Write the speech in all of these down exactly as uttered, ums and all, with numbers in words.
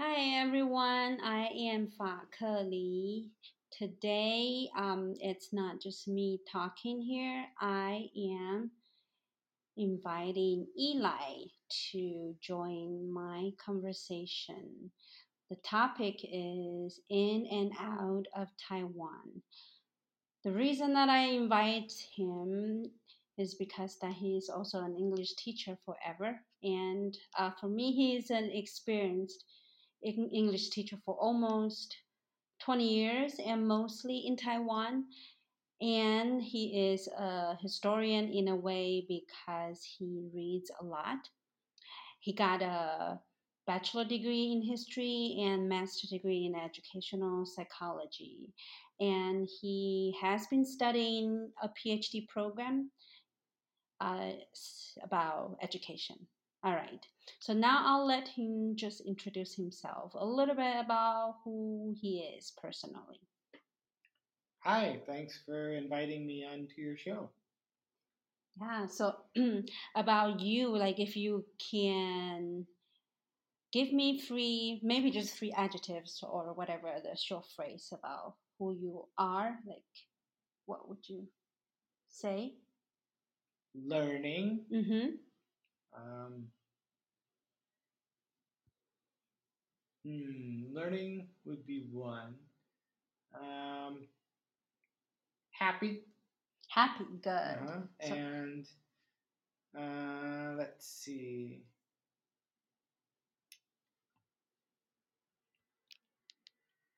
Hi everyone, I am Fa Ke Li. Today, um, it's not just me talking here. I am inviting Eli to join my conversation. The topic is in and out of Taiwan. The reason that I invite him is because that he is also an English teacher forever, and uh, for me, he is an experienced English teacher for almost twenty years and mostly in Taiwan. And he is a historian in a way because he reads a lot. He got a bachelor degree in history and master's degree in educational psychology. And he has been studying a P H D program uh, about education.All right, so now I'll let him just introduce himself a little bit about who he is personally. Hi, thanks for inviting me onto your show. Yeah, so about you, like if you can give me three, maybe just three adjectives or whatever the short phrase about who you are, like what would you say? Learning. Mm-hmm.Um, hmm, learning would be one. Um, happy. Happy, good. Uh-huh. So, and uh, let's see.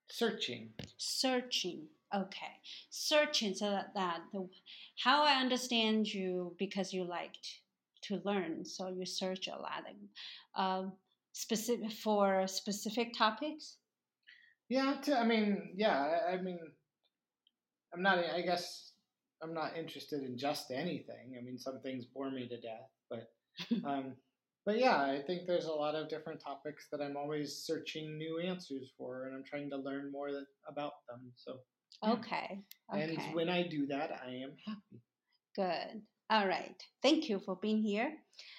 Searching. Searching.Okay, searching. So that, that the, how I understand you because you liked.To learn, so you search a lot uh, specific for specific topics. Yeah, to, I mean, yeah, I, I mean, I'm not. I guess I'm not interested in just anything. I mean, some things bore me to death, but, um, but yeah, I think there's a lot of different topics that I'm always searching new answers for, and I'm trying to learn more that, about them. So okay, and okay. When I do that, I am happy. Good.All right. Thank you for being here.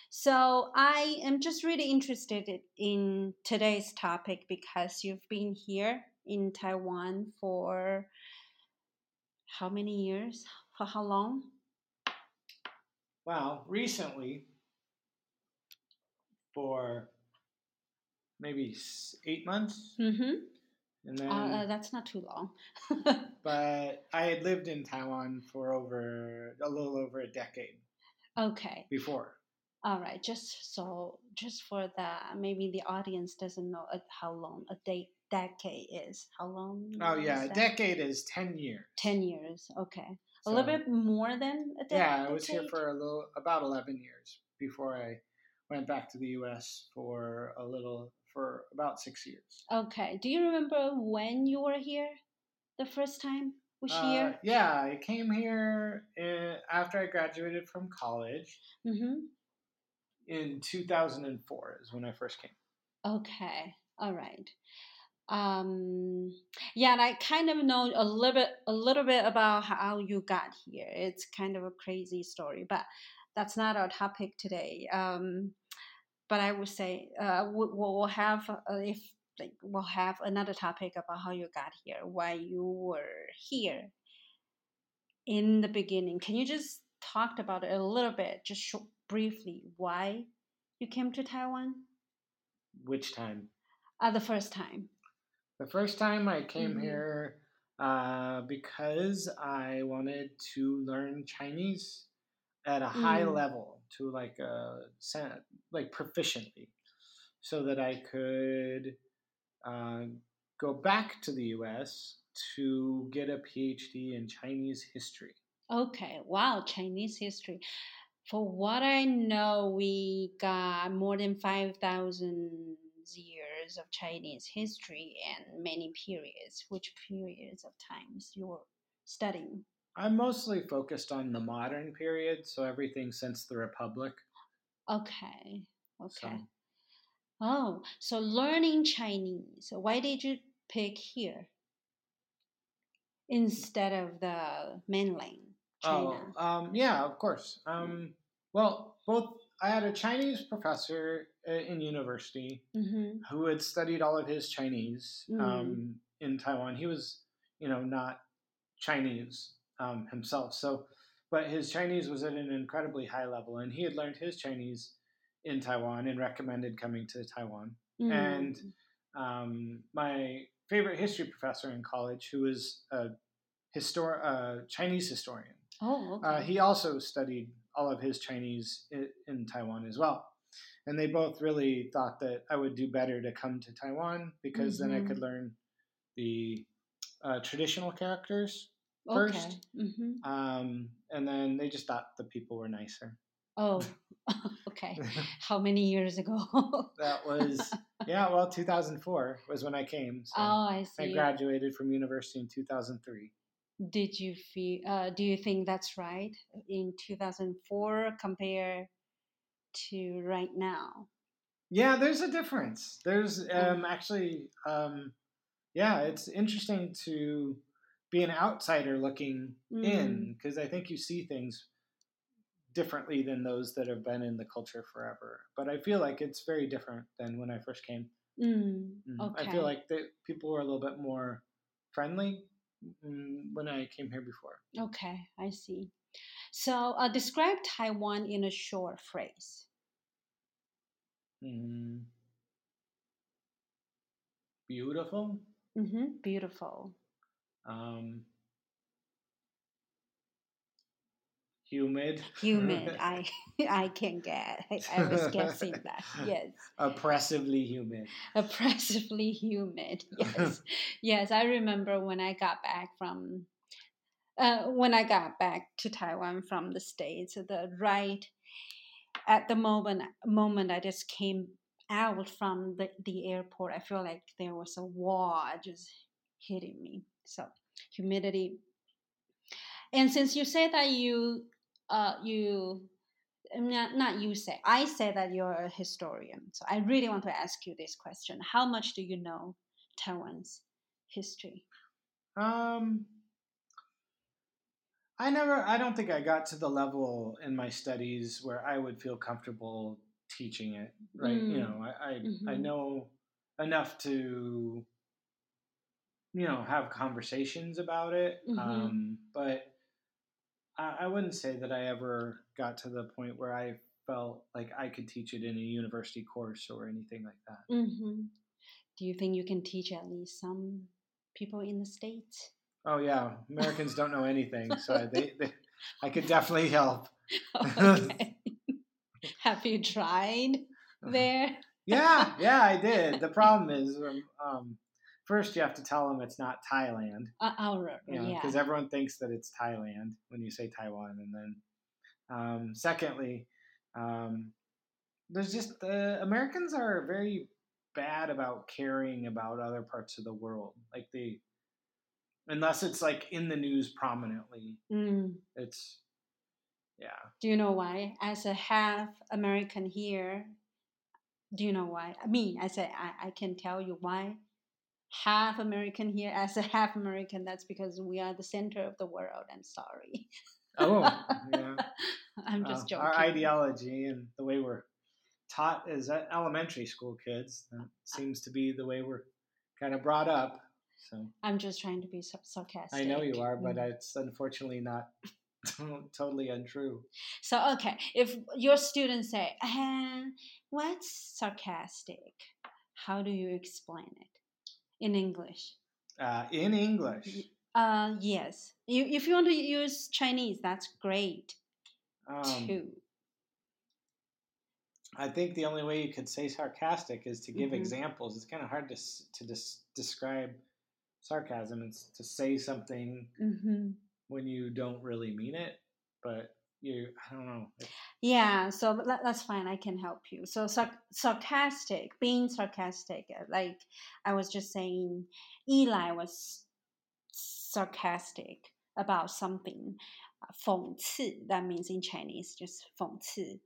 So I am just really interested in today's topic because you've been here in Taiwan for how many years? For how long? Wow. Recently, for maybe eight months. Mm-hmm. And then, uh, that's not too long. But I had lived in Taiwan for over a little over a decade. Okay. Before. All right. Just so, just for that, maybe the audience doesn't know how long a de- decade is. How long? Oh, yeah. A decade is ten years. ten years. Okay. So, a little bit more than a decade. Yeah, I was here for a little, about eleven years before I went back to the U S for a little.For about six years. Okay. Do you remember when you were here the first time? Which uh, year? Yeah, I came here in, after I graduated from college. Mm-hmm. In two thousand four is when I first came. Okay. All right. Um, yeah, and I kind of know a little bit, a little bit about how you got here. It's kind of a crazy story, but that's not our topic today. Um,But I would say uh, we'll have uh, if like, we'll have another topic about how you got here, why you were here in the beginning. Can you just talk about it a little bit, just short, briefly, why you came to Taiwan? Which time? Uh, the first time. The first time I came mm-hmm. here uh, because I wanted to learn Chinese at a high mm. level.To like a like proficiently, so that I could uh, go back to the U S to get a P H D in Chinese history. Okay, wow, Chinese history. For what I know, we got more than five thousand years of Chinese history and many periods. Which periods of times you were studying?I'm mostly focused on the modern period, so everything since the Republic. Okay. Okay. So. Oh, so learning Chinese. Why did you pick here instead of the mainland China? Oh, um, yeah, of course. Um, well, both I had a Chinese professor in university, mm-hmm. who had studied all of his Chinese mm-hmm. um, in Taiwan. He was, you know, not Chinese um, himself. So, but his Chinese was at an incredibly high level, and he had learned his Chinese in Taiwan and recommended coming to Taiwan. Mm-hmm. And um, my favorite history professor in college, who was a histor- uh, Chinese historian, oh, okay. uh, he also studied all of his Chinese in, in Taiwan as well. And they both really thought that I would do better to come to Taiwan because mm-hmm. then I could learn the uh, traditional characters first. Okay. Mm-hmm. Um, and then they just thought the people were nicer. Oh, okay. How many years ago? That was, yeah, well, two thousand four was when I came. So oh, I see. I graduated from university in two thousand three. Did you feel, uh, do you think that's right in two thousand four compare to right now? Yeah, there's a difference. There's um, actually, um, yeah, it's interesting to be an outsider looking mm-hmm. in, because I think you see things differently than those that have been in the culture forever. But I feel like it's very different than when I first came. Mm, okay. I feel like the people were a little bit more friendly when I came here before. Okay, I see. So uh, describe Taiwan in a short phrase. Mm. Beautiful. Mm-hmm. Beautiful. Um, humid. Humid. I I can get. I, I was guessing that. Yes. Oppressively humid. Oppressively humid. Yes. Yes. I remember when I got back from. Uh, when I got back to Taiwan from the States, the right at the moment moment I just came out from the, the airport, I feel like there was a wall just hitting me. So humidity. And since you say that you, uh, you not, not you say, I say that you're a historian. So I really want to ask you this question: how much do you know Taiwan's history? Um. I never, I don't think I got to the level in my studies where I would feel comfortable teaching it, right? Mm. You know, I I, mm-hmm. I know enough to, you know, have conversations about it, mm-hmm. um, but I, I wouldn't say that I ever got to the point where I felt like I could teach it in a university course or anything like that. Mm-hmm. Do you think you can teach at least some people in the States? Oh, yeah. Americans don't know anything, so they, they, I could definitely help. Okay. Have you tried there? yeah, yeah, I did. The problem is, um, first you have to tell them it's not Thailand. Uh, oh, right, you know, yeah. Because everyone thinks that it's Thailand when you say Taiwan. And then um, secondly, um, there's just the uh, Americans are very bad about caring about other parts of the world. Like they... Unless it's like in the news prominently. Mm. It's, yeah. Do you know why? As a half American here, do you know why? I mean, I say I, I can tell you why. Half American here, as a half American, that's because we are the center of the world. I'm sorry. Oh, yeah. I'm just uh, joking. Our ideology and the way we're taught as elementary school kids, that seems to be the way we're kind of brought up. So I'm just trying to be sarcastic. I know you are, but it's unfortunately not totally untrue. So, okay, if your students say, uh, what's sarcastic? How do you explain it in English? Uh, in English? Uh, yes. You, if you want to use Chinese, that's great, um, too. I think the only way you could say sarcastic is to give mm-hmm. examples. It's kind of hard to, to dis- describe... sarcasm is to say something mm-hmm. when you don't really mean it, but you, I don't know. Yeah, so that, that's fine. I can help you. So sarc- sarcastic, being sarcastic, like I was just saying, Eli was sarcastic about something. 讽刺, that means in Chinese, just 讽刺.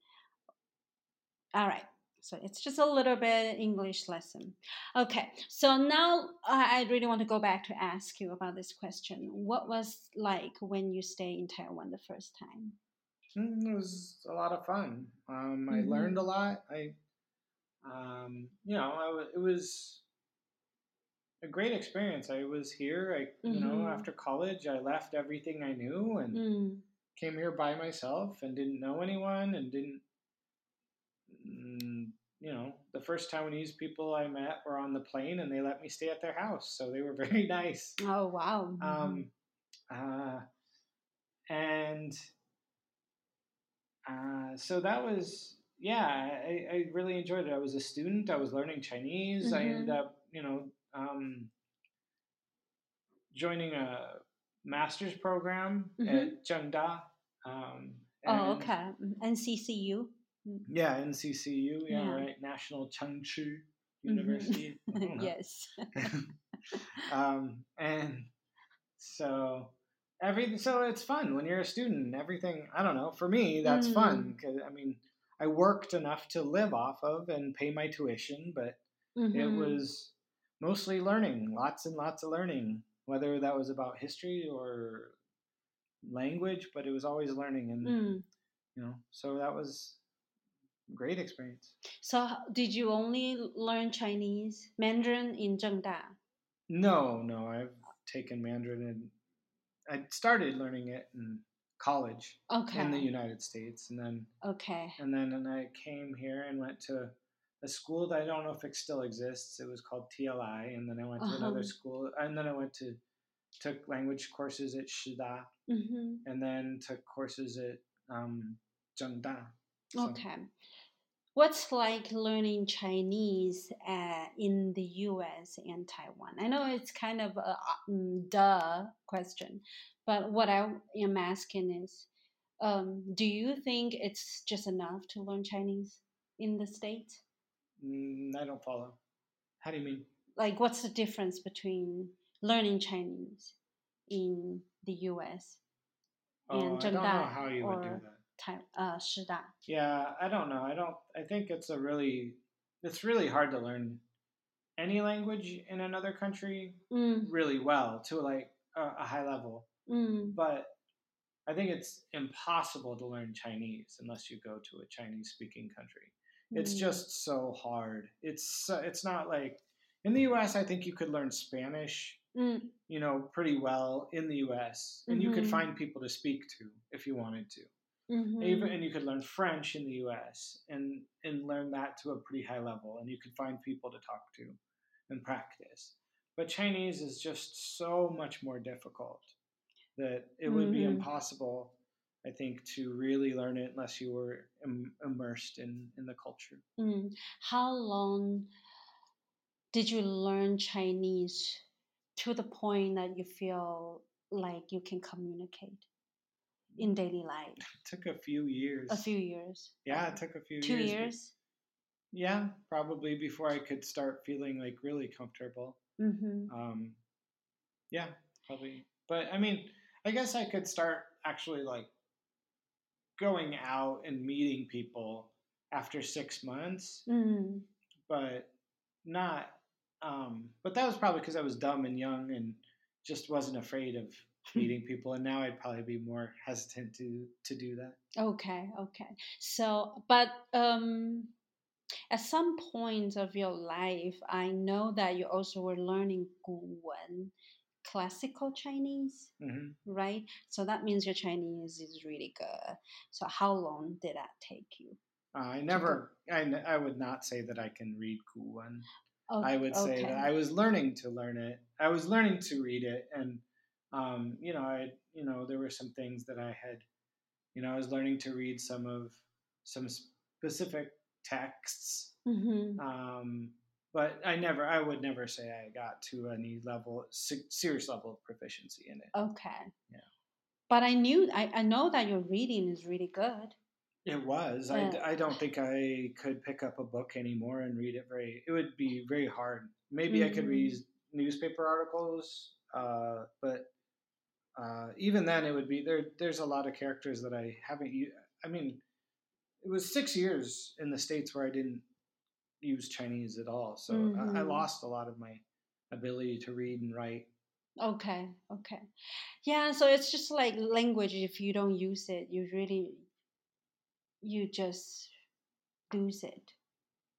All right. So it's just a little bit English lesson. Okay, so now I really want to go back to ask you about this question. What was like when you stayed in Taiwan the first time? It was a lot of fun. Um, I mm-hmm. learned a lot. I um, you know, I w- it was a great experience. I was here, I, mm-hmm. you know, after college, I left everything I knew and mm. came here by myself and didn't know anyone and didn't, mm, you know, the first Taiwanese people I met were on the plane and they let me stay at their house. So they were very nice. Oh, wow. Um, uh, and uh, so that was, yeah, I, I really enjoyed it. I was a student. I was learning Chinese. Mm-hmm. I ended up, you know, um, joining a master's program mm-hmm. at Zhengda. Um, oh, okay. N C C U. Yeah, N C C U. Yeah, yeah. Right. National Cheng Chu University. Mm-hmm. Yes. um, and so everything. So it's fun when you're a student. Everything. I don't know. For me, that's mm. fun because I mean, I worked enough to live off of and pay my tuition, but mm-hmm. it was mostly learning. Lots and lots of learning, whether that was about history or language, but it was always learning, and mm. you know, so that was. Great experience. So did you only learn Chinese, Mandarin in Zhengda? No, no. I've taken Mandarin and I started learning it in college okay. in the United States. And then okay. and then and I came here and went to a school that I don't know if it still exists. It was called T L I. And then I went to uh-huh. another school. And then I went to, took language courses at Shida. Mm-hmm. And then took courses at um, Zhengda. So. Okay. What's like learning Chinese uh, in the U S and Taiwan? I know it's kind of a um, duh question, but what I am asking is, um, do you think it's just enough to learn Chinese in the States? Mm, I don't follow. How do you mean? Like, what's the difference between learning Chinese in the U S and oh, I don't know how you would do that. Time, uh, Shida. Yeah, I don't know. I don't. I think it's a really, it's really hard to learn any language in another country mm. really well to like a, a high level. Mm. But I think it's impossible to learn Chinese unless you go to a Chinese-speaking country. Mm. It's just so hard. It's it's not like in the U S. I think you could learn Spanish. Mm. You know, pretty well in the U S and mm-hmm. you could find people to speak to if you wanted to. Mm-hmm. Even, and you could learn French in the U S and, and learn that to a pretty high level, and you could find people to talk to and practice. But Chinese is just so much more difficult that it would mm-hmm. be impossible, I think, to really learn it unless you were im- immersed in, in the culture. Mm. How long did you learn Chinese to the point that you feel like you can communicate? In daily life, it took a few years. A few years. Yeah, it took a few years. Two years. years? Yeah, probably before I could start feeling like really comfortable. Mm-hmm. Um, yeah, probably. But I mean, I guess I could start actually like going out and meeting people after six months. Mm-hmm. But not. Um, but that was probably because I was dumb and young and just wasn't afraid of. Meeting people, and now I'd probably be more hesitant to to do that. Okay, okay. So, but um, at some point of your life, I know that you also were learning Guwen, classical Chinese, mm-hmm. right? So that means your Chinese is really good. So how long did that take you? Uh, I never. I I would not say that I can read Guwen. Okay, I would say okay. that I was learning to learn it. I was learning to read it, and. Um, you know, I, you know, there were some things that I had, you know, I was learning to read some of some specific texts, mm-hmm. um, but I never, I would never say I got to any level, se- serious level of proficiency in it. Okay. Yeah. But I knew, I, I know that your reading is really good. It was. Yeah. I, I don't think I could pick up a book anymore and read it very, it would be very hard. Maybe mm-hmm. I could read newspaper articles, uh, but. Uh, even then, it would be there. There's a lot of characters that I haven't. I mean, it was six years in the States where I didn't use Chinese at all, so mm-hmm. I, I lost a lot of my ability to read and write. Okay, okay, yeah. So it's just like language. If you don't use it, you really, you just lose it.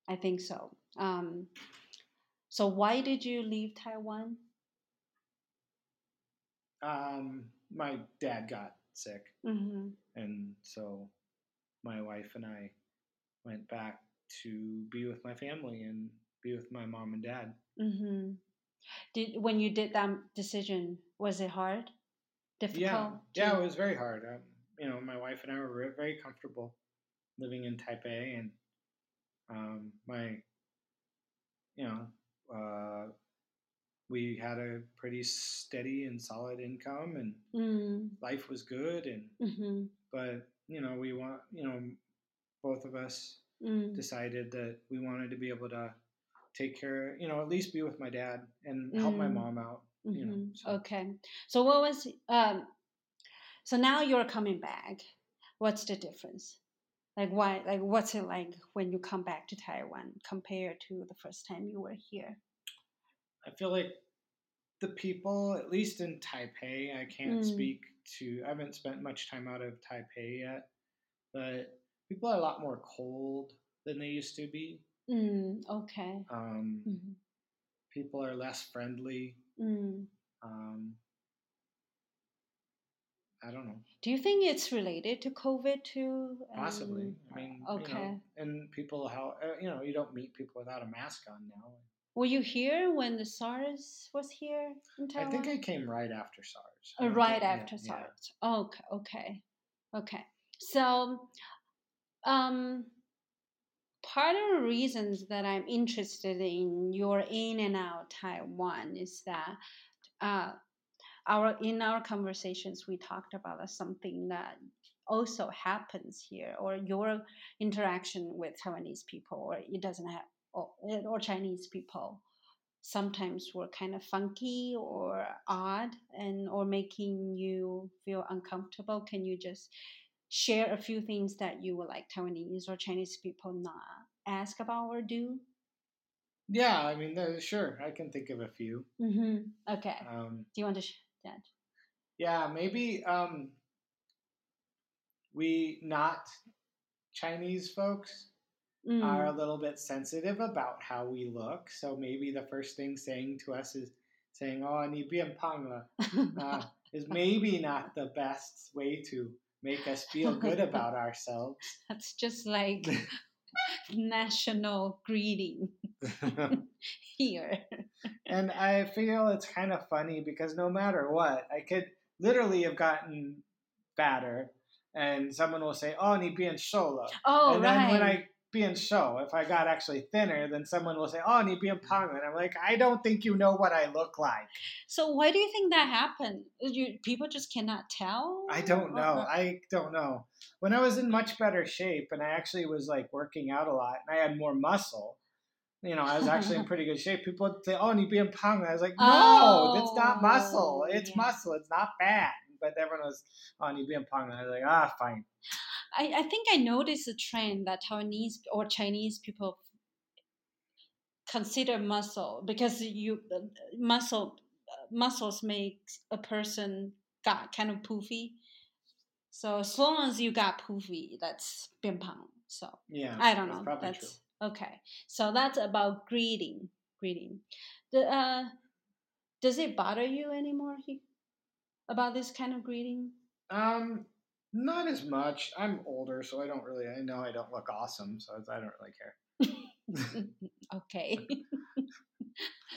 I think so. Um, so why did you leave Taiwan? Um, my dad got sick. Mm-hmm. And so my wife and I went back to be with my family and be with my mom and dad. Mm-hmm. Did, when you did that decision, was it hard? Difficult? Yeah, yeah, it was very hard. Um, you know, my wife and I were very comfortable living in Taipei, and um, my, you know, uh, we had a pretty steady and solid income, and mm. life was good. And mm-hmm. but you know, we want, you know, both of us mm. decided that we wanted to be able to take care, you know, at least be with my dad and help mm. my mom out. Mm-hmm. You know, so. Okay. So what was, um, so now you're coming back. What's the difference? Like why, like what's it like when you come back to Taiwan compared to the first time you were here? I feel like the people, at least in Taipei, I can't mm. speak to, I haven't spent much time out of Taipei yet, but people are a lot more cold than they used to be. Mm, okay. Um, mm-hmm. People are less friendly. Mm. Um, I don't know. Do you think it's related to COVID too? Um, Possibly. I mean, okay. You know, and people, how uh, you know, you don't meet people without a mask on now. Were you here when the SARS was here in Taiwan? I think I came right after SARS. Uh, right think, after yeah, SARS. Yeah. Oh, okay. Okay. Okay. So, um. part of the reasons that I'm interested in your in and out Taiwan is that uh, our in our conversations, we talked about something that also happens here, or your interaction with Taiwanese people, or it doesn't have, or, or Chinese people sometimes were kind of funky or odd and or making you feel uncomfortable. Can you just share a few things that you would like Taiwanese or Chinese people not ask about or do? Yeah, I mean, sure. I can think of a few. Mm-hmm. Okay. Um, do you want to share that? Yeah, maybe um, we not Chinese folks mm. are a little bit sensitive about how we look. So maybe the first thing saying to us is saying, oh, ni bian pang le, uh, is maybe not the best way to make us feel good about ourselves. That's just like national greeting here. And I feel it's kind of funny because no matter what, I could literally have gotten fatter and someone will say, oh, ni bian shou le. Oh, and right. And then when I bian shou, if I got actually thinner, then someone will say, oh, ni bian pang le. And I'm like, I don't think you know what I look like. So why do you think that happened? You, people just cannot tell? I don't know. Or? I don't know. When I was in much better shape and I actually was like working out a lot and I had more muscle, you know, I was actually in pretty good shape. People would say, oh, ni bian pang le. I was like, no, oh, that's not muscle. It's yeah. muscle. It's not fat. But everyone was, oh, ni bian pang le. I was like, ah, fine. I, I think I noticed a trend that Taiwanese or Chinese people consider muscle because you muscle muscles makes a person got kind of poofy. So as long as you got poofy, that's bian pang. So yeah, I don't that's know. Probably that's true. Okay. So that's about greeting. Greeting. The uh, does it bother you anymore he, about this kind of greeting? Um. Not as much. I'm older, so I don't really, I know I don't look awesome, so I don't really care. Okay.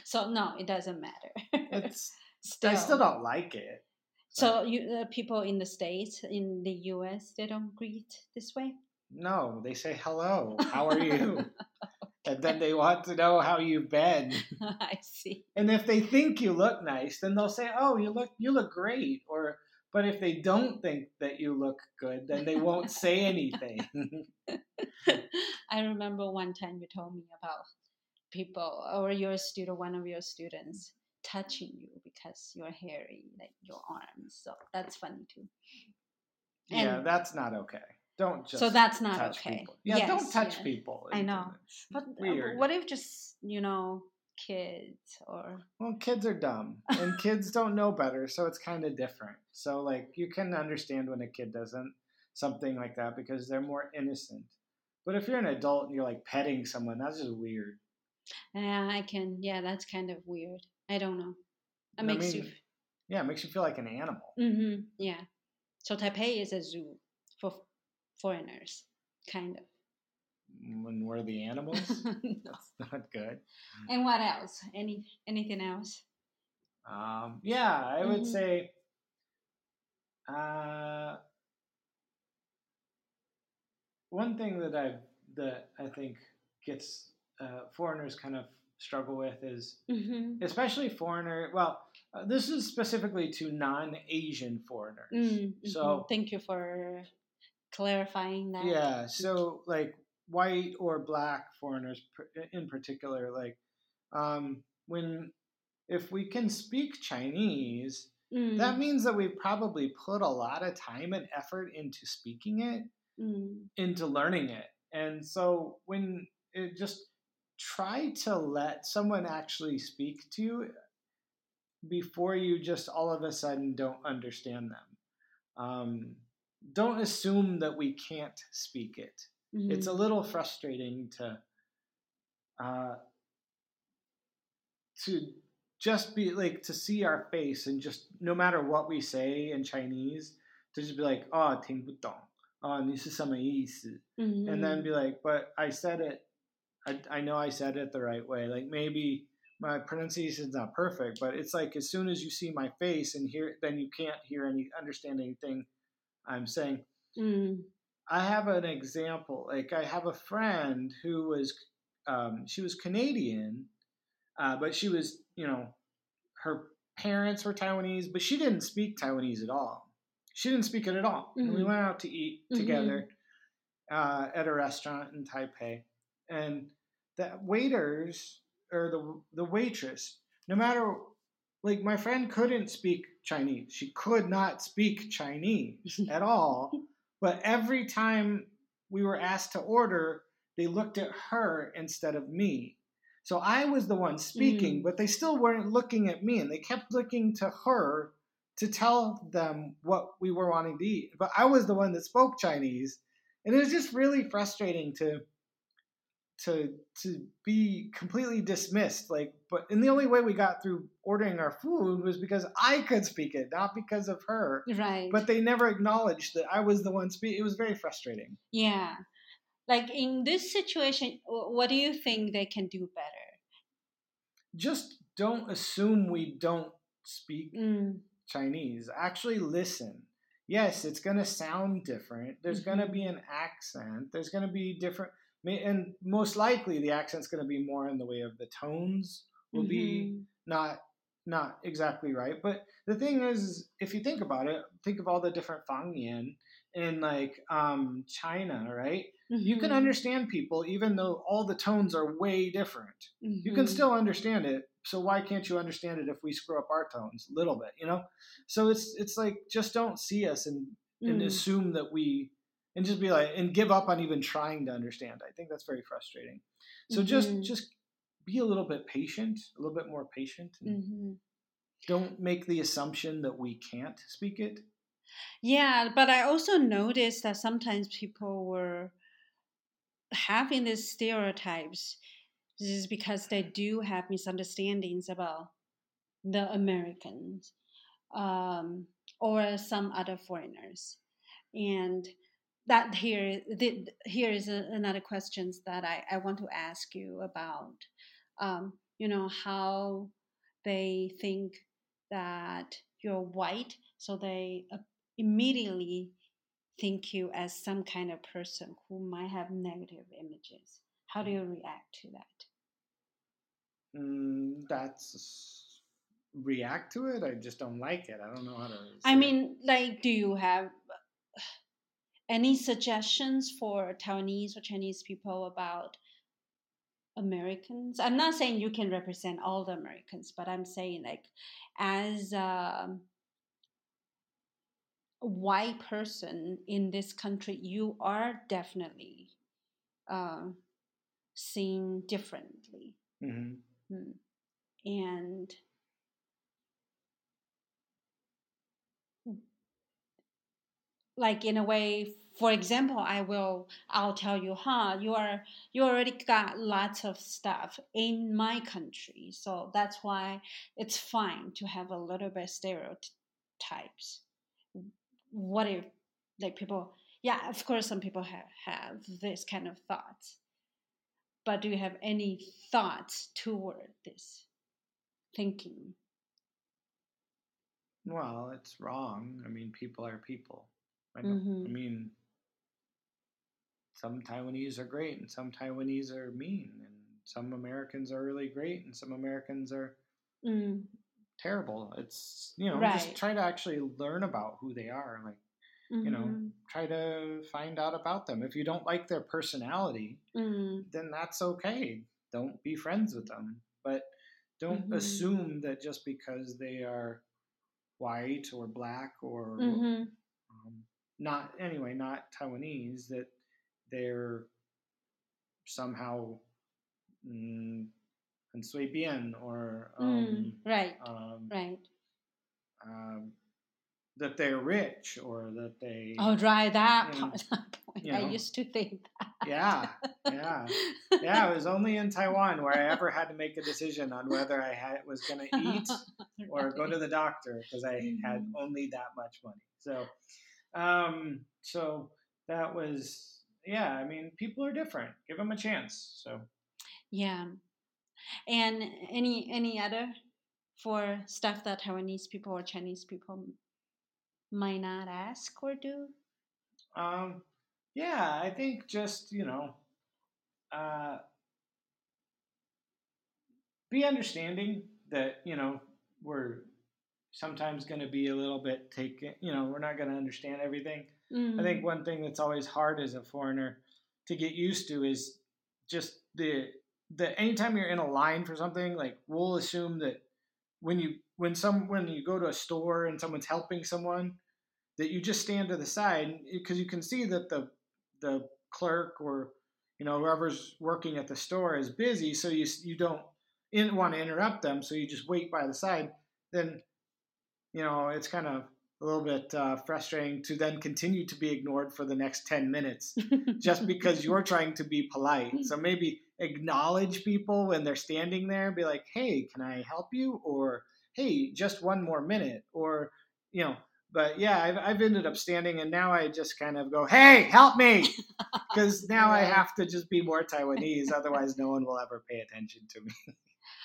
So, no, it doesn't matter. It's, still. I still don't like it. So, so you, uh, people in the States, in the U S, they don't greet this way? No, they say, hello, how are you? Okay. And then they want to know how you've been. I see. And if they think you look nice, then they'll say, oh, you look you look great, or... But if they don't think that you look good, then they won't say anything. I remember one time you told me about people or your student, one of your students touching you because you're hairy, like your arms. So that's funny too. And yeah, that's not okay. Don't just so that's not touch okay. people. Yeah, yes, don't touch yes. people. I know. But weird. What if just, you know... kids or well kids are dumb and kids don't know better, so it's kind of different. So like you can understand when a kid doesn't something like that because they're more innocent, But if you're an adult and you're like petting someone, that's just weird. Yeah, uh, I can. Yeah, that's kind of weird. I don't know. It I makes mean, you. Yeah, it makes you feel like an animal. Mm-hmm. Yeah. So Taipei is a zoo for foreigners, kind of. When we're the animals? No. That's not good. And what else? Any anything else? Um, yeah, I mm-hmm. would say. Uh, one thing that I that I think gets uh, foreigners kind of struggle with is, mm-hmm. especially foreigner. Well, uh, this is specifically to non-Asian foreigners. Mm-hmm. So thank you for clarifying that. Yeah. So like white or black foreigners in particular, like um, when if we can speak Chinese. Mm. That means that we probably put a lot of time and effort into speaking it, mm. into learning it. And so when it just try to let someone actually speak to you before you just all of a sudden don't understand them. Um, don't assume that we can't speak it. Mm-hmm. It's a little frustrating to uh, to. Just be like to see our face and just no matter what we say in Chinese, to just be like, oh, 听不懂, oh, 你是什么意思? Mm-hmm. And then be like, but I said it, I, I know I said it the right way. Like maybe my pronunciation is not perfect, but it's like as soon as you see my face and hear, then you can't hear any, understand anything I'm saying. Mm-hmm. I have an example. Like I have a friend who was, um, she was Canadian, uh, but she was, you know, her parents were Taiwanese, but she didn't speak Taiwanese at all. She didn't speak it at all. Mm-hmm. And we went out to eat mm-hmm. together uh, at a restaurant in Taipei. And the waiters, or the the waitress, no matter, like my friend couldn't speak Chinese. She could not speak Chinese at all. But every time we were asked to order, they looked at her instead of me. So I was the one speaking, mm. but they still weren't looking at me, and they kept looking to her to tell them what we were wanting to eat. But I was the one that spoke Chinese, and it was just really frustrating to to to be completely dismissed. Like, but and the only way we got through ordering our food was because I could speak it, not because of her. Right. But they never acknowledged that I was the one speaking. It was very frustrating. Yeah. Like in this situation, what do you think they can do better? Just don't assume we don't speak mm. Chinese. Actually listen. Yes, it's going to sound different. There's mm-hmm. going to be an accent. There's going to be different. And most likely the accent's going to be more in the way of the tones will mm-hmm. be not not exactly right. But the thing is, if you think about it, think of all the different fangyan in like um, China, right? Mm-hmm. You can understand people even though all the tones are way different. Mm-hmm. You can still understand it. So why can't you understand it if we screw up our tones a little bit, you know? So it's it's like just don't see us and, mm. and assume that we – and just be like – and give up on even trying to understand. I think that's very frustrating. So mm-hmm. just just be a little bit patient, a little bit more patient. And mm-hmm. don't make the assumption that we can't speak it. Yeah, but I also noticed that sometimes people were – having these stereotypes is because they do have misunderstandings about the Americans um, or some other foreigners. And that here, the, here is a, another question that I, I want to ask you about, um, you know, how they think that you're white, so they immediately think you as some kind of person who might have negative images. How do you react to that? Mm, that's react to it. I just don't like it. I don't know how to. I mean, it. like, do you have any suggestions for Taiwanese or Chinese people about Americans? I'm not saying you can represent all the Americans, but I'm saying like as. Um, white person in this country, you are definitely uh, seen differently. Mm-hmm. Mm. And like in a way For example, I will, I'll tell you, huh, you are, you already got lots of stuff in my country. So that's why it's fine to have a little bit of stereotypes. What if, like people, yeah, of course, some people have, have this kind of thoughts. But do you have any thoughts toward this thinking? Well, it's wrong. I mean, people are people. I, don't, mm-hmm. I mean... Some Taiwanese are great and some Taiwanese are mean and some Americans are really great and some Americans are mm. terrible. It's, you know, right. Just try to actually learn about who they are. Like, mm-hmm. you know, try to find out about them. If you don't like their personality, mm. then that's okay. Don't be friends with them. But don't mm-hmm. assume that just because they are white or black or mm-hmm. um, not, anyway, not Taiwanese, that they're somehow mm, en sui bien or um, mm, right, um, right, um, that they're rich or that they oh, right, that you know, part, that point. You know, I used to think that. Yeah, yeah, yeah. It was only in Taiwan where I ever had to make a decision on whether I had, was going to eat right. or go to the doctor because I mm-hmm. had only that much money. So, um, so that was. Yeah, I mean, people are different. Give them a chance. So, yeah. And any any other for stuff that Taiwanese people or Chinese people might not ask or do? Um, yeah, I think just, you know, uh, be understanding that, you know, we're sometimes going to be a little bit taken, you know, we're not going to understand everything. Mm-hmm. I think one thing that's always hard as a foreigner to get used to is just the the anytime you're in a line for something, like we'll assume that when you when some when you go to a store and someone's helping someone, that you just stand to the side because you can see that the the clerk or you know whoever's working at the store is busy, so you you don't in, want to interrupt them, so you just wait by the side. Then you know it's kind of a little bit uh, frustrating to then continue to be ignored for the next ten minutes just because you're trying to be polite. So maybe acknowledge people when they're standing there and be like, hey, can I help you? Or, hey, just one more minute. Or, you know, but yeah, I've, I've ended up standing and now I just kind of go, hey, help me. Because now I have to just be more Taiwanese. Otherwise, no one will ever pay attention to me.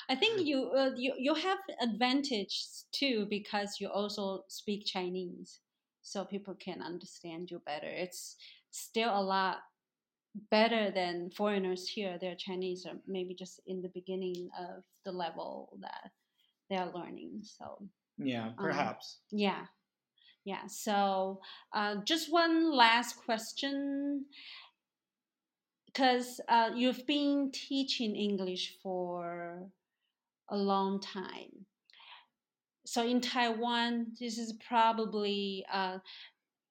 I think you, uh, you you have advantage too because you also speak Chinese, so people can understand you better. It's still a lot better than foreigners here. Their Chinese are maybe just in the beginning of the level that they're learning. So yeah, perhaps. Um, yeah, yeah. So uh, just one last question. Because uh, you've been teaching English for a long time. So in Taiwan, this is probably, uh,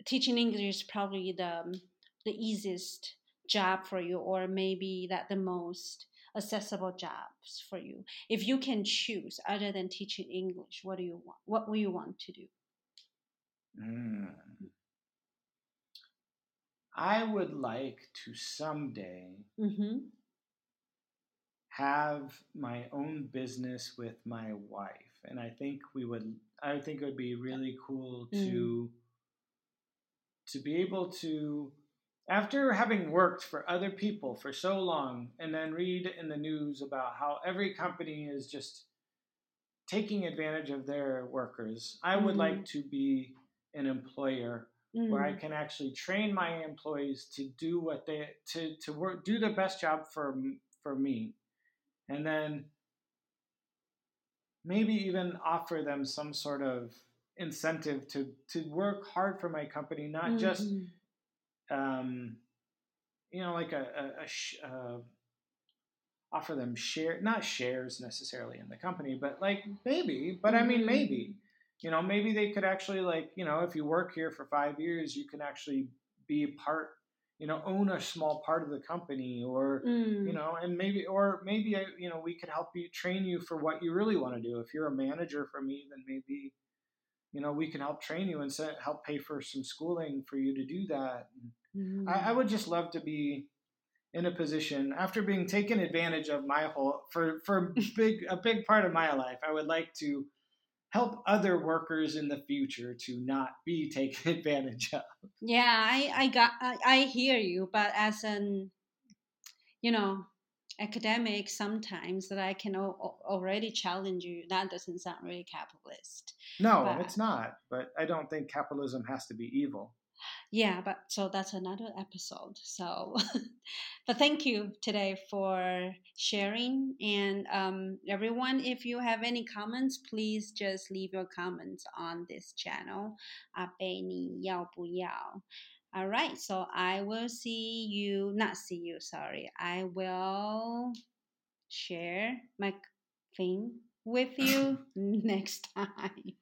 teaching English is probably the, the easiest job for you, or maybe that the most accessible jobs for you. If you can choose, other than teaching English, what do you want? What will you want to do? Mm. I would like to someday mm-hmm. have my own business with my wife. And I think we would, I think it would be really cool to, mm. to be able to, after having worked for other people for so long, and then read in the news about how every company is just taking advantage of their workers, I would mm. like to be an employer Mm. where I can actually train my employees to do what they to to work, do the best job for for me, and then maybe even offer them some sort of incentive to to work hard for my company, not mm-hmm. just um you know like a a, a sh- uh, offer them share not shares necessarily in the company, but like maybe, but mm-hmm. I mean maybe. You know, maybe they could actually like, you know, if you work here for five years, you can actually be a part, you know, own a small part of the company or, mm. you know, and maybe, or maybe, you know, we could help you train you for what you really want to do. If you're a manager for me, then maybe, you know, we can help train you and set, help pay for some schooling for you to do that. Mm-hmm. I, I would just love to be in a position after being taken advantage of my whole, for, for big, a big part of my life, I would like to help other workers in the future to not be taken advantage of. Yeah, I, I got, I, I hear you, but as an, you know, academic, sometimes that I can o- already challenge you. That doesn't sound really capitalist. No, but, it's not. But I don't think capitalism has to be evil. Yeah, but so that's another episode. So, but thank you today for sharing. And um, everyone, if you have any comments, please just leave your comments on this channel. 阿贝你要不要? All right, so I will see you, not see you, sorry. I will share my thing with you next time.